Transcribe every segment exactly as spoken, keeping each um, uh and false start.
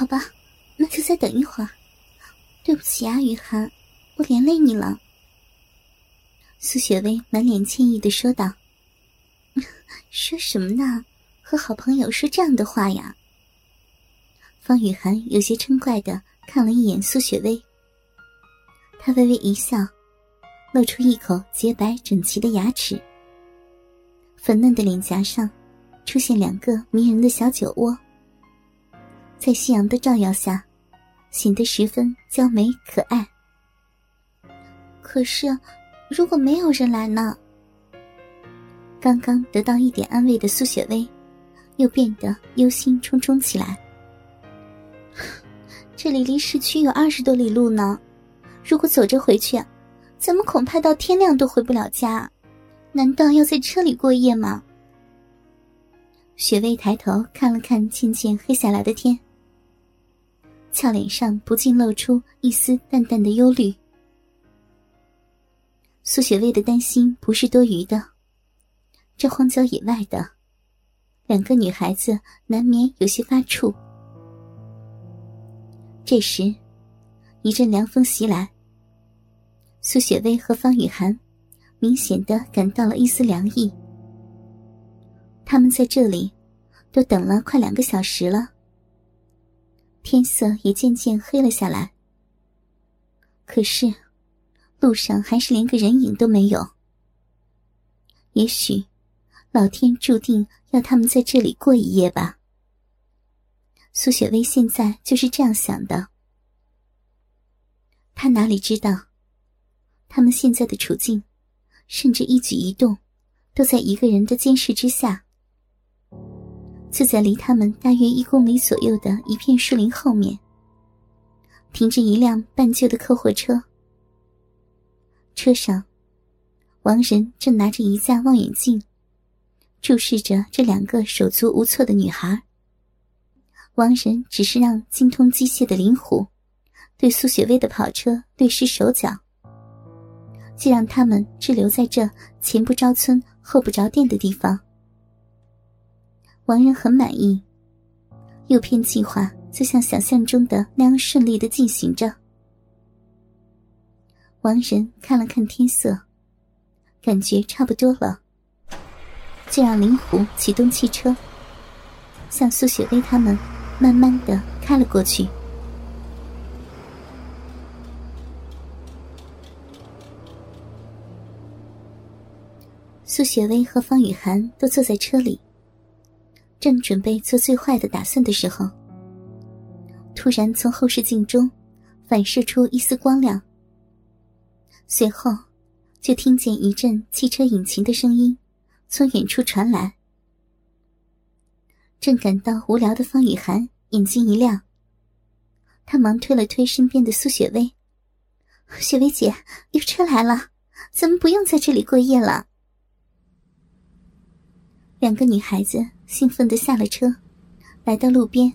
好吧，那就再等一会儿。对不起啊，雨涵，我连累你了。苏雪薇满脸歉意地说道。说什么呢？和好朋友说这样的话呀？方雨涵有些嗔怪地看了一眼苏雪薇，她微微一笑，露出一口洁白整齐的牙齿，粉嫩的脸颊上出现两个迷人的小酒窝，在夕阳的照耀下显得十分娇美可爱。可是如果没有人来呢？刚刚得到一点安慰的苏雪薇又变得忧心忡忡起来。这里离市区有二十多里路呢，如果走着回去，咱们恐怕到天亮都回不了家，难道要在车里过夜吗？雪薇抬头看了看渐渐黑下来的天，俏脸上不禁露出一丝淡淡的忧虑。苏雪薇的担心不是多余的，这荒郊野外的，两个女孩子难免有些发怵。这时一阵凉风袭来，苏雪薇和方雨涵明显地感到了一丝凉意。他们在这里都等了快两个小时了，天色也渐渐黑了下来，可是路上还是连个人影都没有。也许老天注定要他们在这里过一夜吧。苏雪薇现在就是这样想的。她哪里知道，他们现在的处境，甚至一举一动，都在一个人的监视之下。就在离他们大约一公里左右的一片树林后面，停着一辆半旧的客货车。车上，王仁正拿着一架望远镜注视着这两个手足无措的女孩。王仁只是让精通机械的林虎对苏雪薇的跑车略施手脚，就让他们滞留在这前不着村后不着店的地方。王仁很满意，诱骗计划就像想象中的那样顺利地进行着。王仁看了看天色，感觉差不多了，就让林虎启动汽车，向苏雪薇他们慢慢地开了过去。苏雪薇和方雨涵都坐在车里，正准备做最坏的打算的时候，突然从后视镜中反射出一丝光亮，随后就听见一阵汽车引擎的声音从远处传来。正感到无聊的方雨涵眼睛一亮，她忙推了推身边的苏雪薇：“雪薇姐，有车来了，咱们不用在这里过夜了。”两个女孩子兴奋地下了车，来到路边。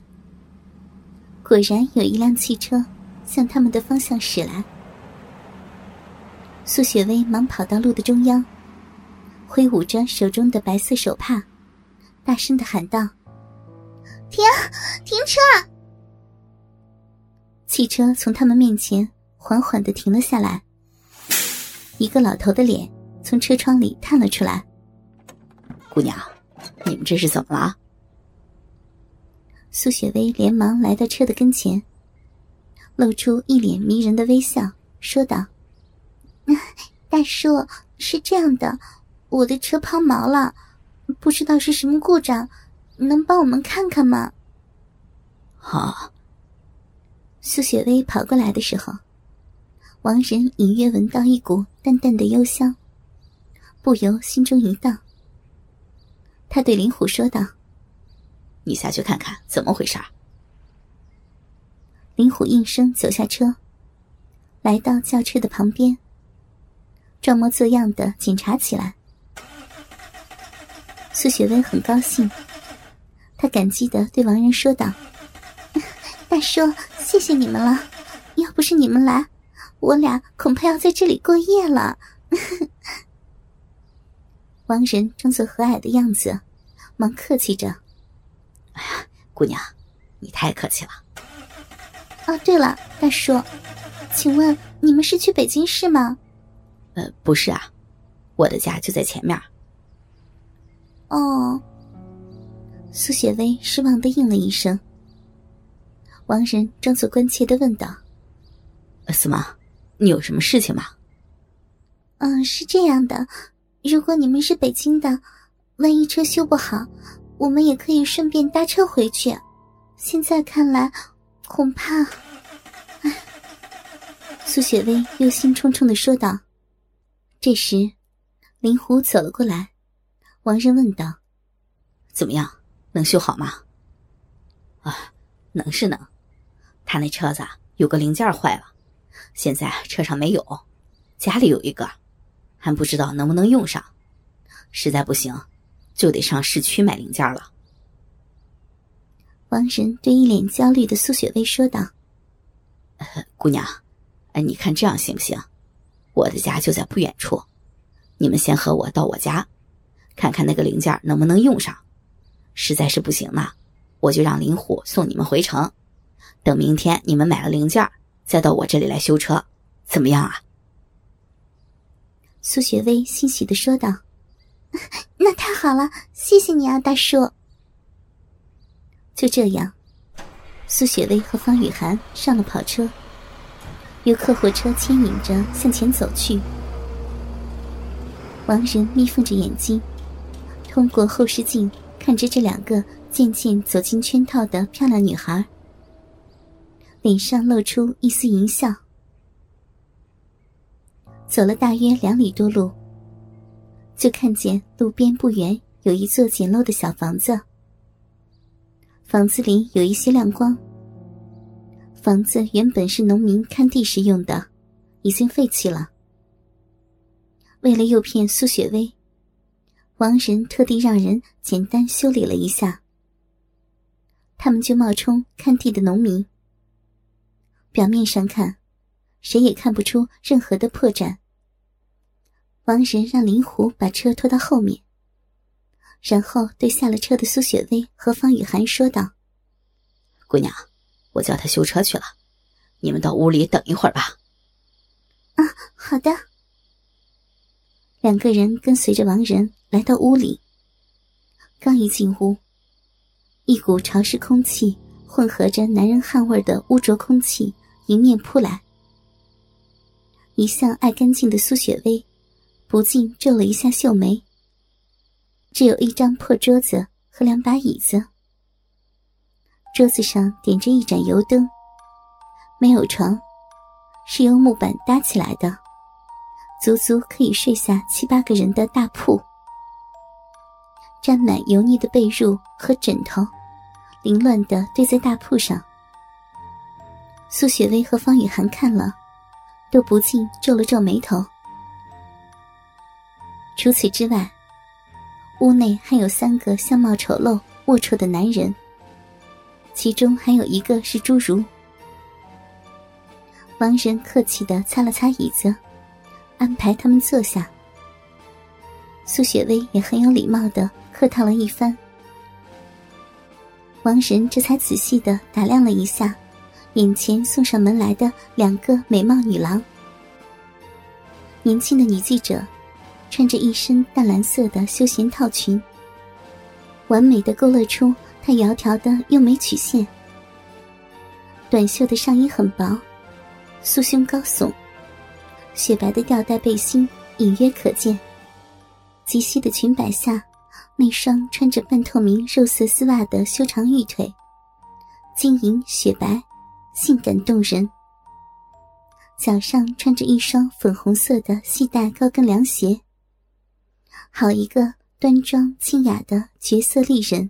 果然有一辆汽车向他们的方向驶来。苏雪薇忙跑到路的中央，挥舞着手中的白色手帕，大声地喊道：“停！停车！”汽车从他们面前缓缓地停了下来，一个老头的脸从车窗里探了出来：“姑娘，你们这是怎么了？”苏雪薇连忙来到车的跟前，露出一脸迷人的微笑，说道：“大叔，是这样的，我的车抛锚了，不知道是什么故障，能帮我们看看吗？”好。苏雪薇跑过来的时候，王仁隐约闻到一股淡淡的幽香，不由心中一荡。他对林虎说道：“你下去看看怎么回事。”林虎应声走下车，来到轿车的旁边，装模作样的检查起来。苏雪薇很高兴，她感激地对王仁说道：“大叔，谢谢你们了，要不是你们来，我俩恐怕要在这里过夜了。”王仁装作和蔼的样子，忙客气着：“哎呀，姑娘，你太客气了，哦，对了，大叔，请问你们是去北京市吗？呃，不是啊，我的家就在前面。哦。苏雪薇失望地应了一声。王仁装作关切地问道：“怎么，你有什么事情吗？”“嗯，是这样的，如果你们是北京的，万一车修不好，我们也可以顺便搭车回去。现在看来，恐怕……哎。”苏雪薇忧心忡忡地说道。这时，林虎走了过来，王仁问道：“怎么样，能修好吗？”“啊，能是能。”他那车子有个零件坏了，现在车上没有，家里有一个，还不知道能不能用上，实在不行就得上市区买零件了。王仁对一脸焦虑的苏雪薇说道：“呃、姑娘、呃、你看这样行不行？我的家就在不远处，你们先和我到我家看看那个零件能不能用上，实在是不行呢，我就让林虎送你们回城，等明天你们买了零件再到我这里来修车，怎么样啊？”苏雪薇欣喜地说道：“那太好了，谢谢你啊，大叔。”就这样，苏雪薇和方雨涵上了跑车，由客货车牵引着向前走去。王仁眯缝着眼睛，通过后视镜看着这两个渐渐走进圈套的漂亮女孩，脸上露出一丝淫笑。走了大约两里多路，就看见路边不远有一座简陋的小房子，房子里有一些亮光。房子原本是农民看地时用的，已经废弃了。为了诱骗苏雪薇，王仁特地让人简单修理了一下。他们就冒充看地的农民，表面上看谁也看不出任何的破绽。王仁让林虎把车拖到后面，然后对下了车的苏雪薇和方雨涵说道：“姑娘，我叫他修车去了，你们到屋里等一会儿吧。”“啊，好的。”两个人跟随着王仁来到屋里。刚一进屋，一股潮湿空气混合着男人汗味的污浊空气迎面扑来。一向爱干净的苏雪薇不禁皱了一下秀眉。只有一张破桌子和两把椅子，桌子上点着一盏油灯，没有床，是由木板搭起来的，足足可以睡下七八个人的大铺，沾满油腻的被褥和枕头凌乱地堆在大铺上。苏雪薇和方雨涵看了都不禁皱了皱眉头。除此之外，屋内还有三个相貌丑陋龌龊的男人，其中还有一个是朱如。王仁客气地擦了擦椅子，安排他们坐下。苏雪薇也很有礼貌地客套了一番。王仁这才仔细地打量了一下眼前送上门来的两个美貌女郎。年轻的女记者穿着一身淡蓝色的休闲套裙，完美地勾勒出她窈窕的优美曲线。短袖的上衣很薄，酥胸高耸，雪白的吊带背心隐约可见，及膝的裙摆下那双穿着半透明肉色丝袜的修长玉腿，晶莹雪白，性感动人。脚上穿着一双粉红色的细带高跟凉鞋，好一个端庄清雅的绝色丽人。